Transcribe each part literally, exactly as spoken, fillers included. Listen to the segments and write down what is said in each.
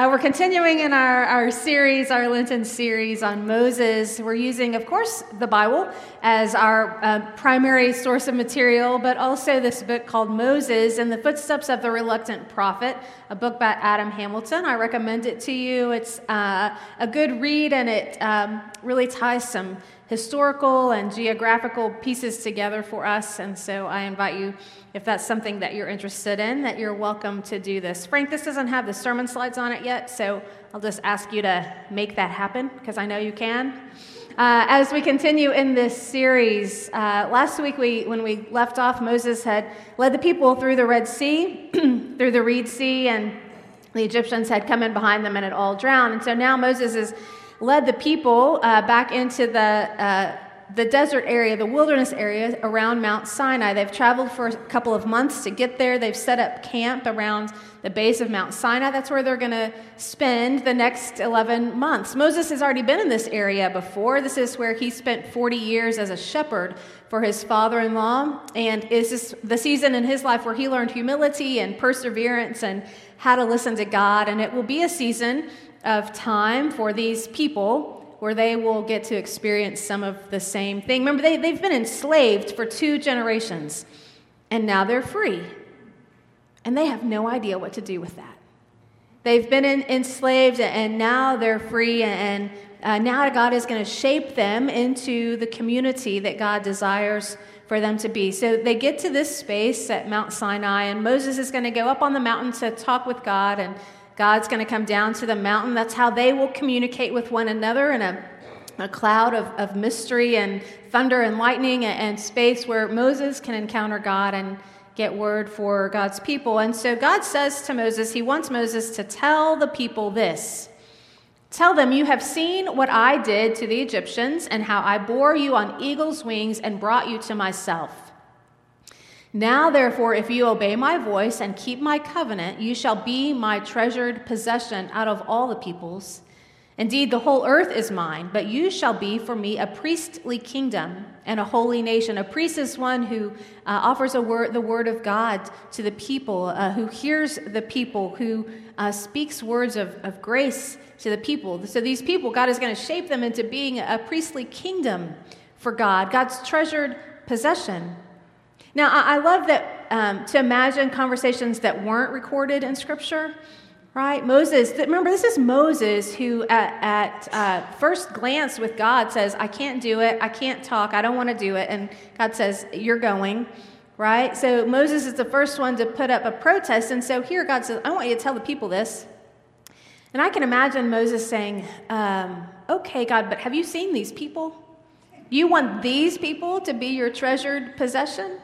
Uh, we're continuing in our, our series, our Lenten series on Moses. We're using, of course, the Bible as our uh, primary source of material, but also this book called Moses and the Footsteps of the Reluctant Prophet, a book by Adam Hamilton. I recommend it to you. It's uh, a good read, and it um, really ties some historical and geographical pieces together for us, and so I invite you, if that's something that you're interested in, that you're welcome to do this. Frank, this doesn't have the sermon slides on it yet, so I'll just ask you to make that happen, because I know you can. Uh, as we continue in this series, uh, last week we, when we left off, Moses had led the people through the Red Sea, through the Reed Sea, and the Egyptians had come in behind them and had all drowned. And so now Moses is led the people uh, back into the uh, the desert area, the wilderness area around Mount Sinai. They've traveled for a couple of months to get there. They've set up camp around the base of Mount Sinai. That's where they're going to spend the next eleven months. Moses has already been in this area before. This is where he spent forty years as a shepherd for his father-in-law. And this is the season in his life where he learned humility and perseverance and how to listen to God. And it will be a season of time for these people where they will get to experience some of the same thing. Remember, they, they've been enslaved for two generations, and now they're free, and they have no idea what to do with that. They've been in, enslaved, and now they're free, and uh, now God is going to shape them into the community that God desires for them to be. So they get to this space at Mount Sinai, and Moses is going to go up on the mountain to talk with God, and God's going to come down to the mountain. That's how they will communicate with one another in a, a cloud of, of mystery and thunder and lightning and, and space where Moses can encounter God and get word for God's people. And so God says to Moses, he wants Moses to tell the people this. Tell them, you have seen what I did to the Egyptians and how I bore you on eagle's wings and brought you to myself. Now, therefore, if you obey my voice and keep my covenant, you shall be my treasured possession out of all the peoples. Indeed, the whole earth is mine, but you shall be for me a priestly kingdom and a holy nation. A priest is one who uh, offers a word, the word of God to the people, uh, who hears the people, who uh, speaks words of, of grace to the people. So these people, God is going to shape them into being a priestly kingdom for God, God's treasured possession. Now, I love that um, to imagine conversations that weren't recorded in Scripture, right? Moses, remember, this is Moses who at, at uh, first glance with God says, I can't do it, I can't talk, I don't want to do it, and God says, you're going, right? So Moses is the first one to put up a protest, and so here God says, I want you to tell the people this. And I can imagine Moses saying, um, okay, God, but have you seen these people? You want these people to be your treasured possession?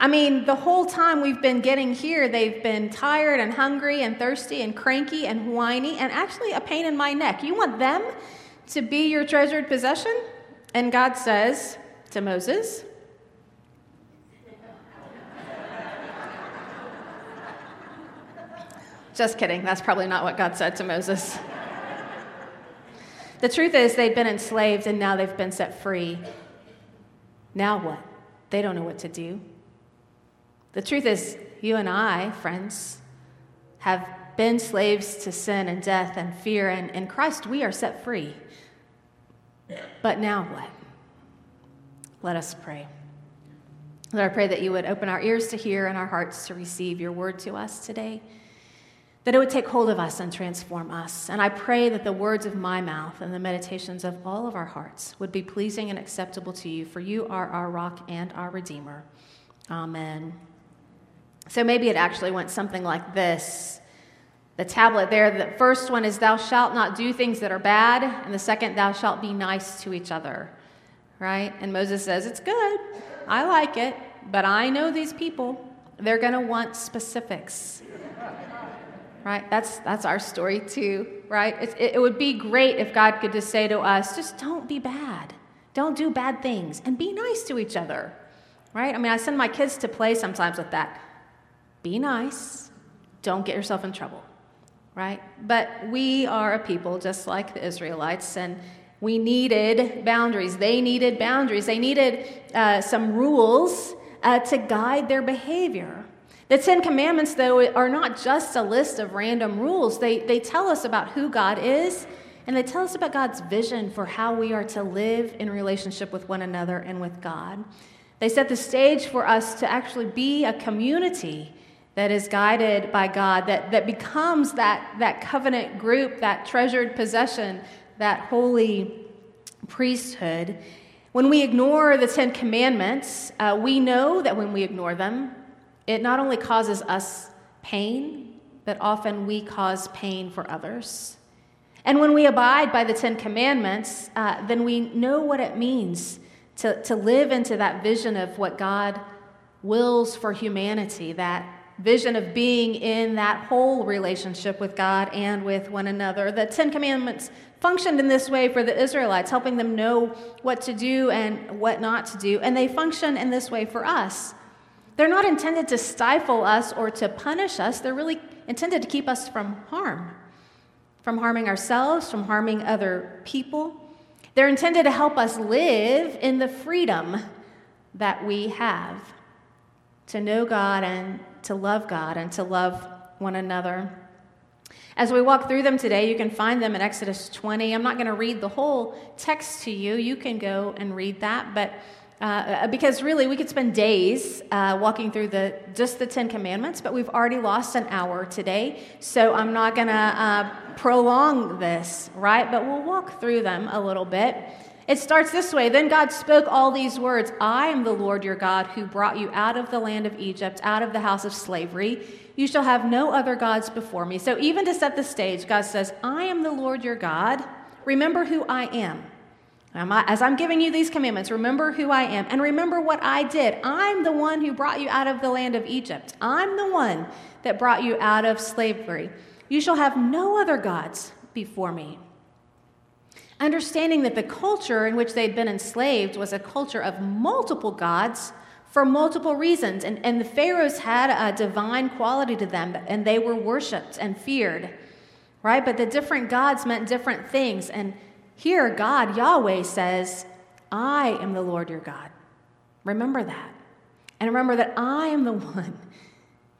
I mean, the whole time we've been getting here, they've been tired and hungry and thirsty and cranky and whiny and actually a pain in my neck. You want them to be your treasured possession? And God says to Moses, just kidding, that's probably not what God said to Moses. The truth is they've been enslaved and now they've been set free. Now what? They don't know what to do. The truth is, you and I, friends, have been slaves to sin and death and fear, and in Christ we are set free. But now what? Let us pray. Lord, I pray that you would open our ears to hear and our hearts to receive your word to us today, that it would take hold of us and transform us. And I pray that the words of my mouth and the meditations of all of our hearts would be pleasing and acceptable to you, for you are our rock and our redeemer. Amen. So maybe it actually went something like this. The tablet there, the first one is, thou shalt not do things that are bad, and the second, thou shalt be nice to each other, right? And Moses says, it's good, I like it, but I know these people, they're going to want specifics, right? That's that's our story too, right? It, it would be great if God could just say to us, just don't be bad, don't do bad things, and be nice to each other, right? I mean, I send my kids to play sometimes with that. Be nice, don't get yourself in trouble, right? But we are a people just like the Israelites, and we needed boundaries. They needed boundaries. They needed uh, some rules uh, to guide their behavior. The Ten Commandments, though, are not just a list of random rules. They, they tell us about who God is, and they tell us about God's vision for how we are to live in relationship with one another and with God. They set the stage for us to actually be a community that is guided by God, that, that becomes that, that covenant group, that treasured possession, that holy priesthood. When we ignore the Ten Commandments, uh, we know that when we ignore them, it not only causes us pain, but often we cause pain for others. And when we abide by the Ten Commandments, uh, then we know what it means to, to live into that vision of what God wills for humanity, that vision of being in that whole relationship with God and with one another. The Ten Commandments functioned in this way for the Israelites, helping them know what to do and what not to do, and they function in this way for us. They're not intended to stifle us or to punish us. They're really intended to keep us from harm, from harming ourselves, from harming other people. They're intended to help us live in the freedom that we have to know God and to love God and to love one another. As we walk through them today, you can find them in Exodus twenty. I'm not going to read the whole text to you. You can go and read that, but Uh, because really, we could spend days uh, walking through the just the Ten Commandments, but we've already lost an hour today, so I'm not going to uh, prolong this, right? But we'll walk through them a little bit. It starts this way. Then God spoke all these words, I am the Lord your God who brought you out of the land of Egypt, out of the house of slavery. You shall have no other gods before me. So even to set the stage, God says, I am the Lord your God. Remember who I am. As I'm giving you these commandments, remember who I am and remember what I did. I'm the one who brought you out of the land of Egypt. I'm the one that brought you out of slavery. You shall have no other gods before me. Understanding that the culture in which they'd been enslaved was a culture of multiple gods for multiple reasons. And, and the pharaohs had a divine quality to them, and they were worshipped and feared, right? But the different gods meant different things, and here, God, Yahweh, says, I am the Lord your God. Remember that. And remember that I am the one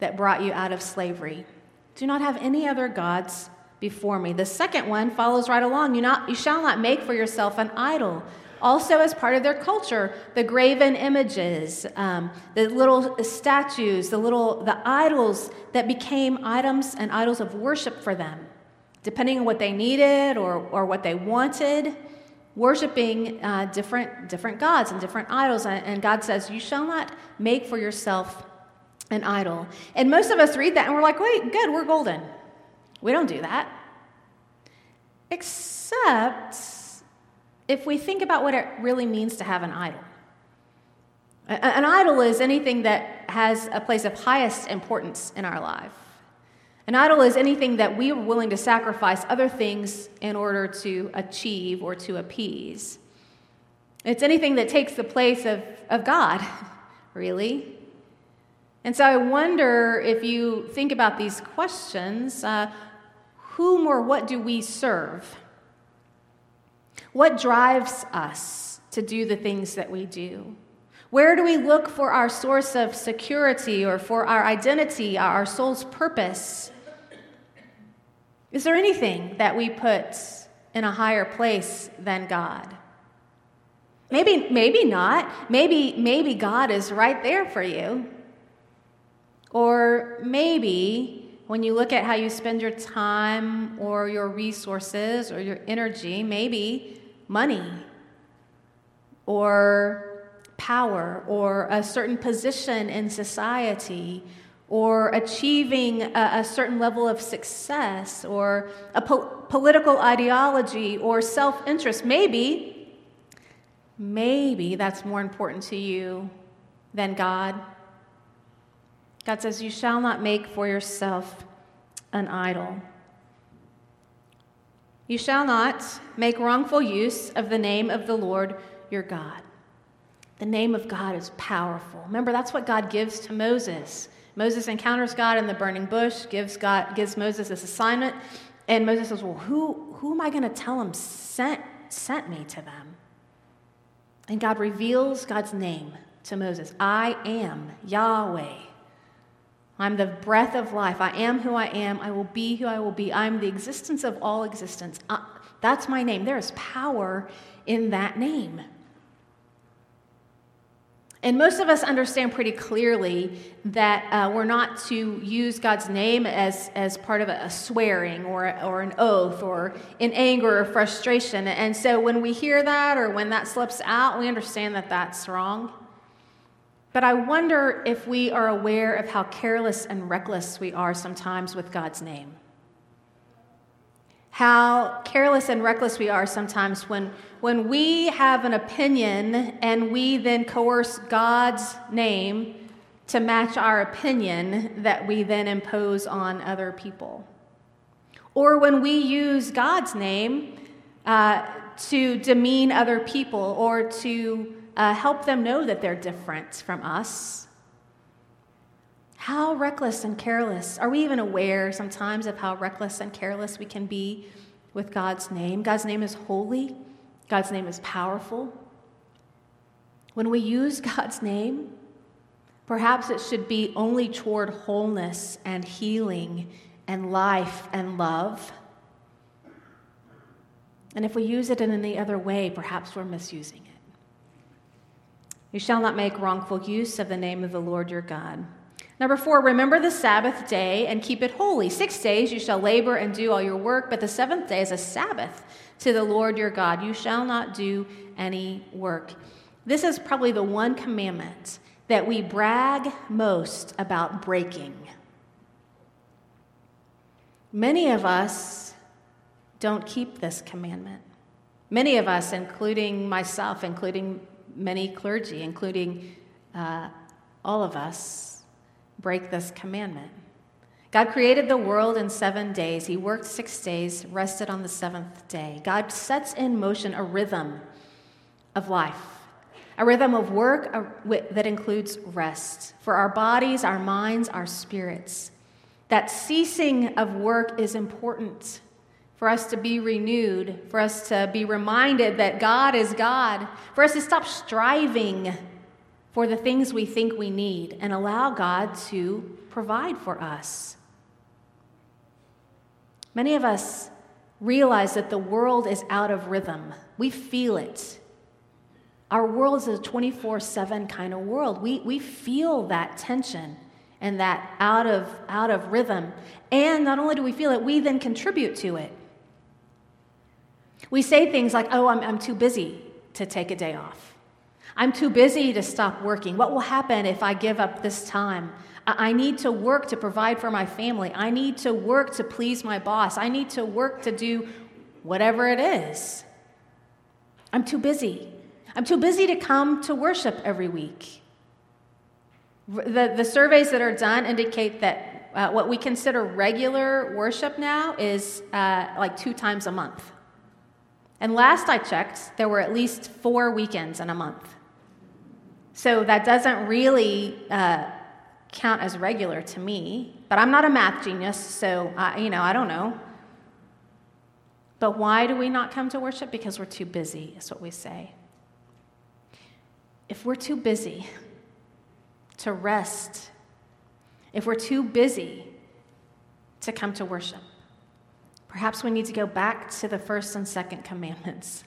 that brought you out of slavery. Do not have any other gods before me. The second one follows right along. You, not, you shall not make for yourself an idol. Also, as part of their culture, the graven images, um, the little statues, the little the idols that became items and idols of worship for them. Depending on what they needed or, or what they wanted, worshiping uh, different different gods and different idols. And God says, you shall not make for yourself an idol. And most of us read that and we're like, wait, good, we're golden. We don't do that. Except if we think about what it really means to have an idol. An idol is anything that has a place of highest importance in our life. An idol is anything that we are willing to sacrifice other things in order to achieve or to appease. It's anything that takes the place of, of God, really. And so I wonder if you think about these questions, uh, whom or what do we serve? What drives us to do the things that we do? Where do we look for our source of security or for our identity, our soul's purpose? Is there anything that we put in a higher place than God? Maybe, maybe not. Maybe, maybe God is right there for you. Or maybe when you look at how you spend your time or your resources or your energy, maybe money or power or a certain position in society, or achieving a, a certain level of success, or a po- political ideology, or self-interest. Maybe, maybe that's more important to you than God. God says, you shall not make for yourself an idol. You shall not make wrongful use of the name of the Lord your God. The name of God is powerful. Remember, that's what God gives to Moses. Moses encounters God in the burning bush, gives God gives Moses this assignment, and Moses says, well, who, who am I going to tell him sent, sent me to them? And God reveals God's name to Moses. I am Yahweh. I'm the breath of life. I am who I am. I will be who I will be. I'm the existence of all existence. Uh, that's my name. There is power in that name. And most of us understand pretty clearly that uh, we're not to use God's name as, as part of a swearing or, or an oath or in anger or frustration. And so when we hear that or when that slips out, we understand that that's wrong. But I wonder if we are aware of how careless and reckless we are sometimes with God's name. How careless and reckless we are sometimes when, when we have an opinion and we then coerce God's name to match our opinion that we then impose on other people. Or when we use God's name uh, to demean other people or to uh, help them know that they're different from us. How reckless and careless. Are we even aware sometimes of how reckless and careless we can be with God's name? God's name is holy. God's name is powerful. When we use God's name, perhaps it should be only toward wholeness and healing and life and love. And if we use it in any other way, perhaps we're misusing it. You shall not make wrongful use of the name of the Lord your God. Number four, remember the Sabbath day and keep it holy. Six days you shall labor and do all your work, but the seventh day is a Sabbath to the Lord your God. You shall not do any work. This is probably the one commandment that we brag most about breaking. Many of us don't keep this commandment. Many of us, including myself, including many clergy, including uh, all of us, break this commandment. God created the world in seven days. He worked six days, rested on the seventh day. God sets in motion a rhythm of life, a rhythm of work that includes rest for our bodies, our minds, our spirits. That ceasing of work is important for us to be renewed, for us to be reminded that God is God, for us to stop striving for the things we think we need, and allow God to provide for us. Many of us realize that the world is out of rhythm. We feel it. Our world is a twenty-four seven kind of world. We, we feel that tension and that out of, out of rhythm. And not only do we feel it, we then contribute to it. We say things like, oh, I'm, I'm too busy to take a day off. I'm too busy to stop working. What will happen if I give up this time? I need to work to provide for my family. I need to work to please my boss. I need to work to do whatever it is. I'm too busy. I'm too busy to come to worship every week. The, the surveys that are done indicate that uh, what we consider regular worship now is uh, like two times a month. And last I checked, there were at least four weekends in a month. So that doesn't really uh, count as regular to me, but I'm not a math genius, so, I, you know, I don't know. But why do we not come to worship? Because we're too busy, is what we say. If we're too busy to rest, if we're too busy to come to worship, perhaps we need to go back to the first and second commandments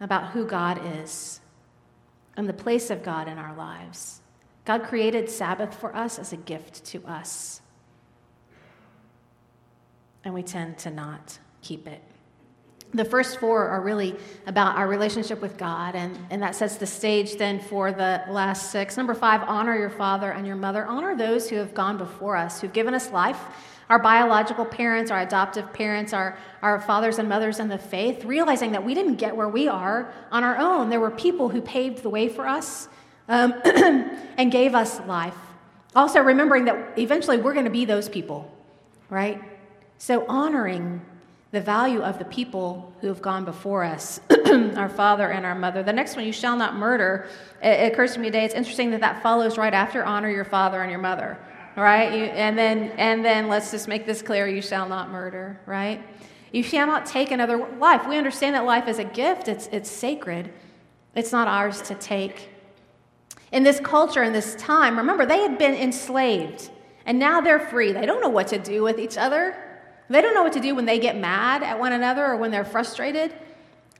about who God is and the place of God in our lives. God created Sabbath for us as a gift to us, and we tend to not keep it. The first four are really about our relationship with God, and, and that sets the stage then for the last six. Number five, honor your father and your mother. Honor those who have gone before us, who've given us life, our biological parents, our adoptive parents, our, our fathers and mothers in the faith, realizing that we didn't get where we are on our own. There were people who paved the way for us um, and gave us life. Also remembering that eventually we're going to be those people, right? So honoring the value of the people who have gone before us, our father and our mother. The next one, you shall not murder. It occurs to me today, it's interesting that that follows right after honor your father and your mother. Right? You, and then and then let's just make this clear, you shall not murder, right? You shall not take another life. We understand that life is a gift. It's it's sacred. It's not ours to take. In this culture, in this time, remember, they had been enslaved And now they're free. They don't know what to do with each other. They don't know what to do when they get mad at one another or when they're frustrated.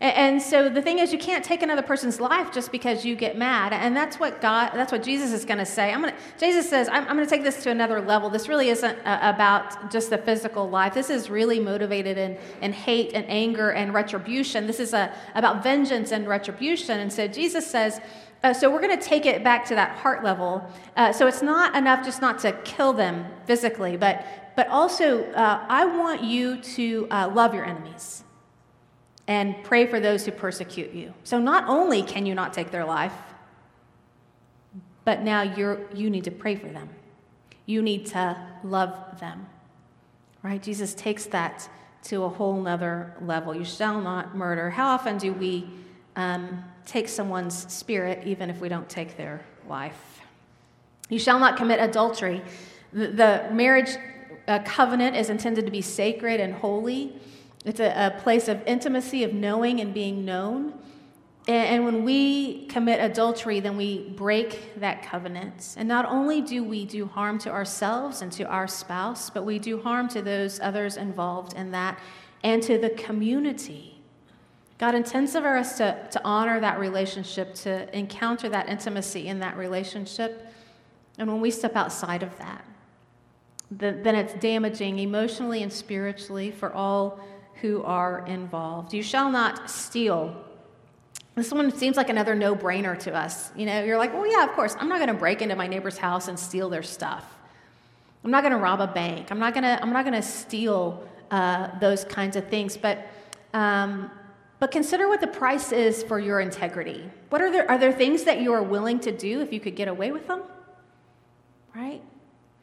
And so the thing is, you can't take another person's life just because you get mad. And that's what God, that's what Jesus is going to say. I'm going to, Jesus says, I'm, I'm going to take this to another level. This really isn't about just the physical life. This is really motivated in, in hate and anger and retribution. This is a, about vengeance and retribution. And so Jesus says, uh, so we're going to take it back to that heart level. Uh, so it's not enough just not to kill them physically, but, but also uh, I want you to uh, love your enemies. And pray for those who persecute you. So not only can you not take their life, but now you're, you need to pray for them. You need to love them, right? Jesus takes that to a whole nother level. You shall not murder. How often do we um, take someone's spirit, even if we don't take their life? You shall not commit adultery. The, the marriage uh, covenant is intended to be sacred and holy. It's a, a place of intimacy, of knowing and being known. And, and when we commit adultery, then we break that covenant. And not only do we do harm to ourselves and to our spouse, but we do harm to those others involved in that and to the community. God intends for us to, to honor that relationship, to encounter that intimacy in that relationship. And when we step outside of that, the, then it's damaging emotionally and spiritually for all who are involved. You shall not steal. This one seems like another no-brainer to us. You know, you're like, well, yeah, of course. I'm not going to break into my neighbor's house and steal their stuff. I'm not going to rob a bank. I'm not going to. I'm not going to steal uh, those kinds of things. But, um, but consider what the price is for your integrity. What are there? Are there things that you are willing to do if you could get away with them? Right.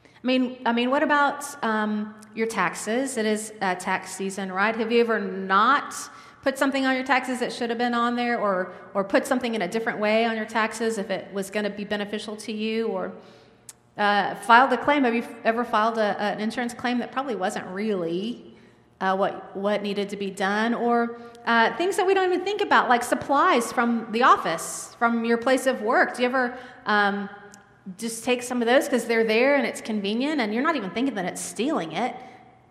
I mean, I mean, what about um, your taxes? It is uh, tax season, right? Have you ever not put something on your taxes that should have been on there, or or put something in a different way on your taxes if it was going to be beneficial to you, or uh, filed a claim? Have you ever filed a, an insurance claim that probably wasn't really uh, what what needed to be done, or uh, things that we don't even think about, like supplies from the office, from your place of work? Do you ever? Um, Just take some of those because they're there and it's convenient, and you're not even thinking that it's stealing it.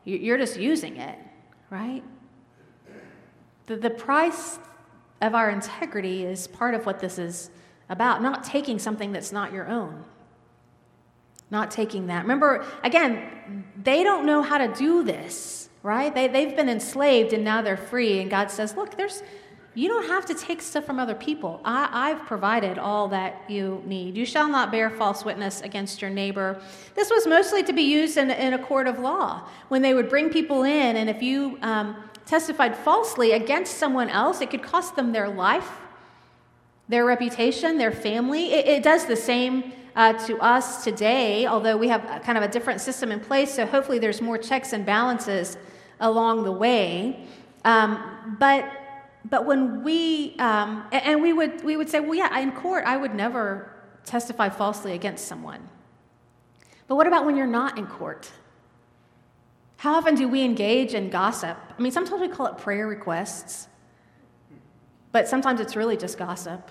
You're just using it, right? The, the price of our integrity is part of what this is about, not taking something that's not your own. Not taking that. Remember, again, they don't know how to do this, right? They, they've been enslaved and now they're free, and God says, look, there's... You don't have to take stuff from other people. I, I've provided all that you need. You shall not bear false witness against your neighbor. This was mostly to be used in, in a court of law when they would bring people in, and if you um, testified falsely against someone else, it could cost them their life, their reputation, their family. It, it does the same uh, to us today, although we have kind of a different system in place, so hopefully there's more checks and balances along the way. Um, but... But when we, um, and we would we would say, well, yeah, in court, I would never testify falsely against someone. But what about when you're not in court? How often do we engage in gossip? I mean, sometimes we call it prayer requests, but sometimes it's really just gossip.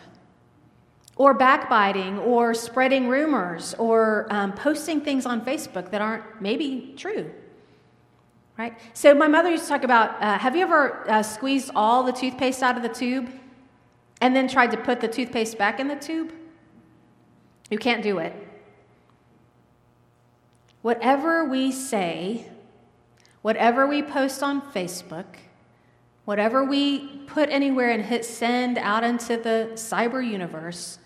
Or backbiting, or spreading rumors, or um, posting things on Facebook that aren't maybe true. Right? So my mother used to talk about, uh, have you ever uh, squeezed all the toothpaste out of the tube and then tried to put the toothpaste back in the tube? You can't do it. Whatever we say, whatever we post on Facebook, whatever we put anywhere and hit send out into the cyber universe,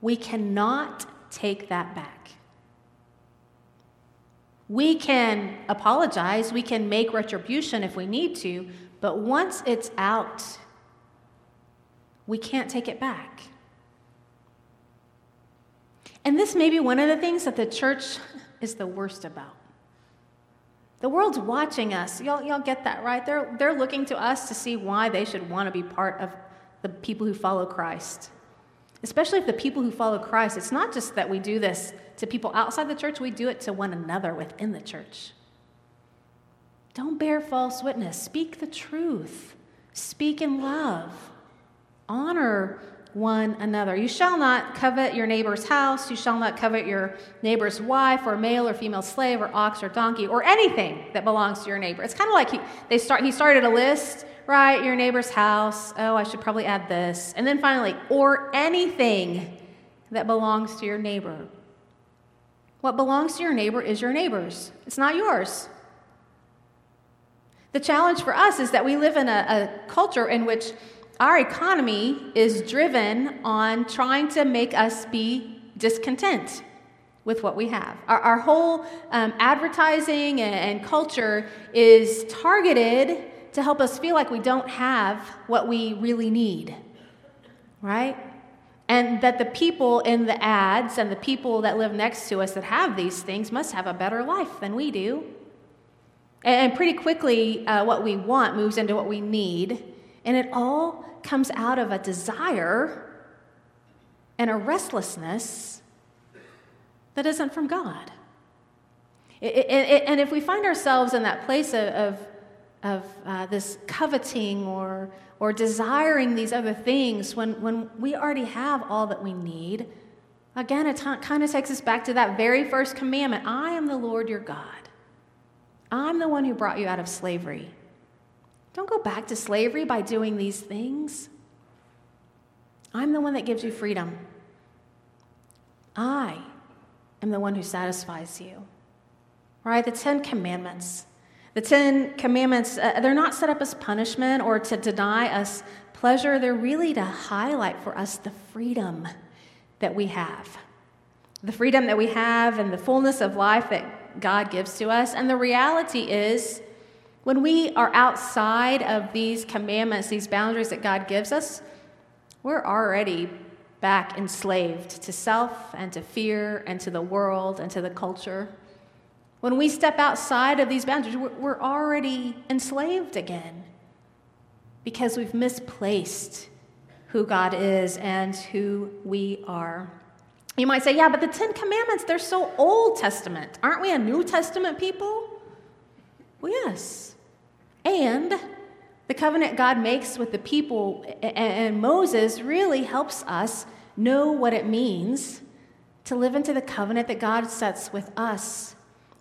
we cannot take that back. We can apologize, we can make retribution if we need to, but once it's out, we can't take it back. And this may be one of the things that the church is the worst about. The world's watching us. Y'all, y'all get that, right? They're, they're looking to us to see why they should want to be part of the people who follow Christ. Especially if the people who follow Christ, it's not just that we do this to people outside the church, we do it to one another within the church. Don't bear false witness. Speak the truth. Speak in love. Honor one another. You shall not covet your neighbor's house. You shall not covet your neighbor's wife or male or female slave or ox or donkey or anything that belongs to your neighbor. It's kind of like he, they start, he started a list, right? Your neighbor's house. Oh, I should probably add this. And then finally, or anything that belongs to your neighbor. What belongs to your neighbor is your neighbor's. It's not yours. The challenge for us is that we live in a, a culture in which our economy is driven on trying to make us be discontent with what we have. Our, our whole um, advertising and, and culture is targeted to help us feel like we don't have what we really need, right? And that the people in the ads and the people that live next to us that have these things must have a better life than we do. And pretty quickly, uh, what we want moves into what we need. And it all comes out of a desire and a restlessness that isn't from God. It, it, it, and if we find ourselves in that place of, of, of uh, this coveting or or desiring these other things when, when we already have all that we need, again, it t- kind of takes us back to that very first commandment. I am the Lord your God. I'm the one who brought you out of slavery. Don't go back to slavery by doing these things. I'm the one that gives you freedom. I am the one who satisfies you. Right? The Ten Commandments. The Ten Commandments, uh, they're not set up as punishment or to deny us pleasure. They're really to highlight for us the freedom that we have. The freedom that we have and the fullness of life that God gives to us. And the reality is, when we are outside of these commandments, these boundaries that God gives us, we're already back enslaved to self and to fear and to the world and to the culture. When we step outside of these boundaries, we're already enslaved again because we've misplaced who God is and who we are. You might say, yeah, but the Ten Commandments, they're so Old Testament. Aren't we a New Testament people? Well, yes. And the covenant God makes with the people and Moses really helps us know what it means to live into the covenant that God sets with us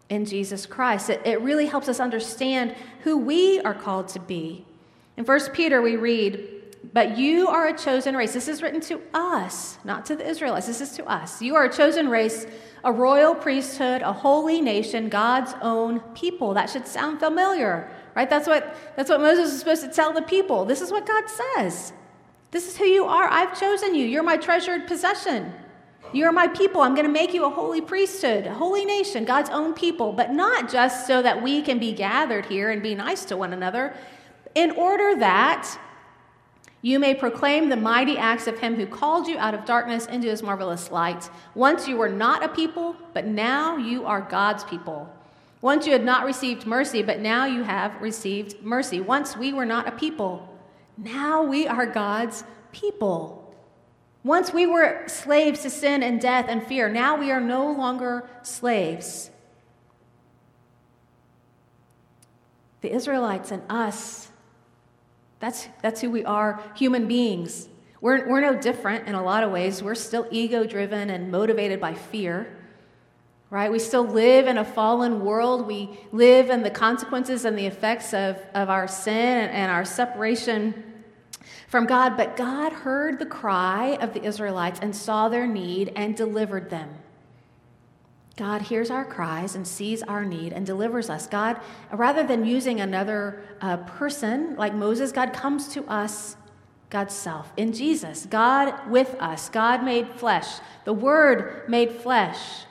in Jesus Christ. It, it really helps us understand who we are called to be. In First Peter, we read, but you are a chosen race. This is written to us, not to the Israelites. This is to us. You are a chosen race, a royal priesthood, a holy nation, God's own people. That should sound familiar, right? That's what that's what Moses was supposed to tell the people. This is what God says. This is who you are. I've chosen you. You're my treasured possession. You are my people. I'm going to make you a holy priesthood, a holy nation, God's own people, but not just so that we can be gathered here and be nice to one another, in order that you may proclaim the mighty acts of him who called you out of darkness into his marvelous light. Once you were not a people, but now you are God's people. Once you had not received mercy, but now you have received mercy. Once we were not a people, now we are God's people. Once we were slaves to sin and death and fear, now we are no longer slaves. The Israelites and us, That's that's who we are, human beings. We're, we're no different in a lot of ways. We're still ego-driven and motivated by fear, right? We still live in a fallen world. We live in the consequences and the effects of, of our sin and, and our separation from God. But God heard the cry of the Israelites and saw their need and delivered them. God hears our cries and sees our need and delivers us. God, rather than using another uh, person like Moses, God comes to us, God's self, in Jesus, God with us, God made flesh, the Word made flesh.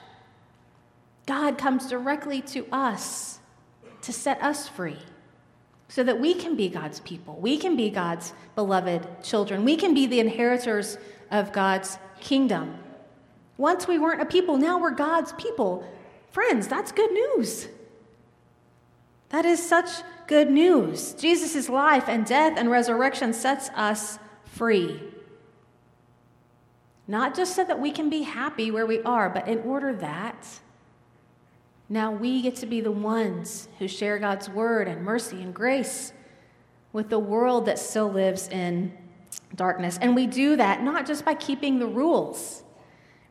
God comes directly to us to set us free so that we can be God's people. We can be God's beloved children. We can be the inheritors of God's kingdom. Once we weren't a people, now we're God's people. Friends, that's good news. That is such good news. Jesus' life and death and resurrection sets us free. Not just so that we can be happy where we are, but in order that now we get to be the ones who share God's word and mercy and grace with the world that still lives in darkness. And we do that not just by keeping the rules,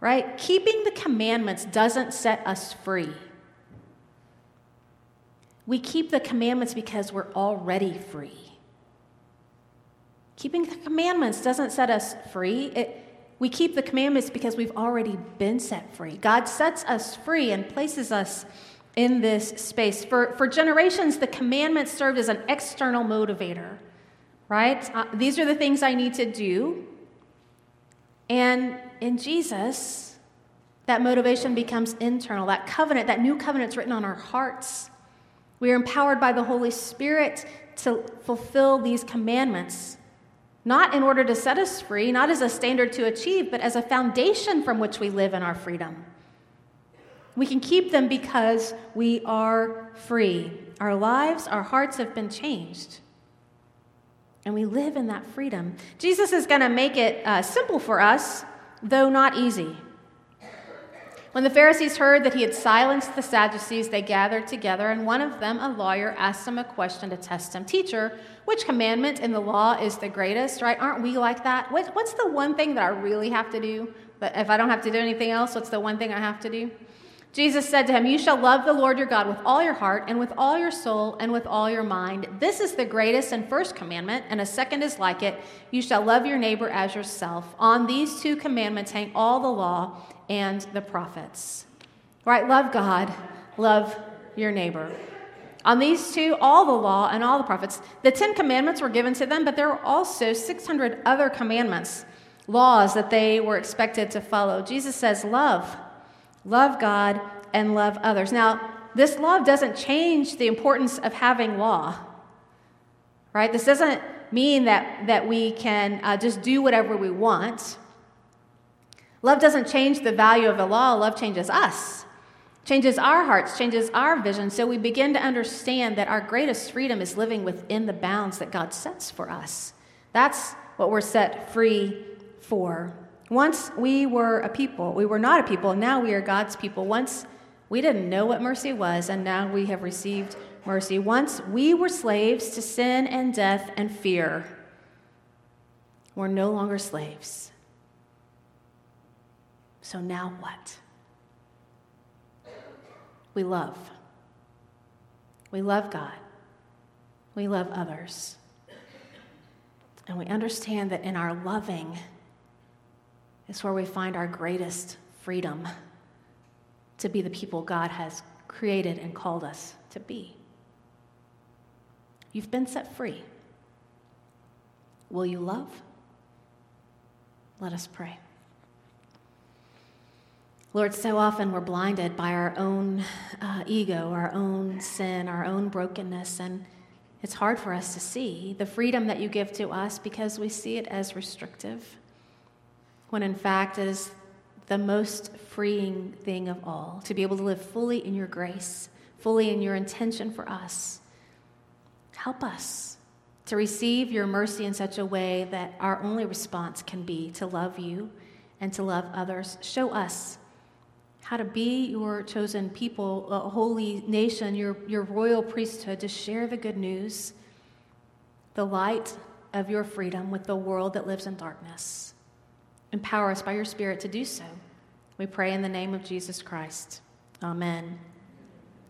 right? Keeping the commandments doesn't set us free. We keep the commandments because we're already free. Keeping the commandments doesn't set us free. It, we keep the commandments because we've already been set free. God sets us free and places us in this space. For, for generations, the commandments served as an external motivator, right? Uh, these are the things I need to do. And in Jesus, that motivation becomes internal. That covenant, that new covenant's written on our hearts. We are empowered by the Holy Spirit to fulfill these commandments, not in order to set us free, not as a standard to achieve, but as a foundation from which we live in our freedom. We can keep them because we are free. Our lives, our hearts have been changed, and we live in that freedom. Jesus is going to make it uh, simple for us, though not easy. When the Pharisees heard that he had silenced the Sadducees, they gathered together, and one of them, a lawyer, asked him a question to test him. Teacher, which commandment in the law is the greatest, right? Aren't we like that? What, what's the one thing that I really have to do? But if I don't have to do anything else, what's the one thing I have to do? Jesus said to him, you shall love the Lord your God with all your heart and with all your soul and with all your mind. This is the greatest and first commandment, and a second is like it. You shall love your neighbor as yourself. On these two commandments hang all the law and the prophets. Right? Love God, love your neighbor. On these two, all the law and all the prophets. The Ten Commandments were given to them, but there were also six hundred other commandments, laws that they were expected to follow. Jesus says, love. Love God and love others. Now, this love doesn't change the importance of having law, right? This doesn't mean that, that we can uh, just do whatever we want. Love doesn't change the value of the law. Love changes us, changes our hearts, changes our vision. So we begin to understand that our greatest freedom is living within the bounds that God sets for us. That's what we're set free for. Once we were a people, we were not a people, and now we are God's people. Once we didn't know what mercy was, and now we have received mercy. Once we were slaves to sin and death and fear. We're no longer slaves. So now what? We love. We love God. We love others. And we understand that in our loving, it's where we find our greatest freedom to be the people God has created and called us to be. You've been set free. Will you love? Let us pray. Lord, so often we're blinded by our own uh, ego, our own sin, our own brokenness, and it's hard for us to see the freedom that you give to us because we see it as restrictive, when in fact it is the most freeing thing of all, to be able to live fully in your grace, fully in your intention for us. Help us to receive your mercy in such a way that our only response can be to love you and to love others. Show us how to be your chosen people, a holy nation, your, your royal priesthood, to share the good news, the light of your freedom with the world that lives in darkness. Empower us by your Spirit to do so. We pray in the name of Jesus Christ. Amen.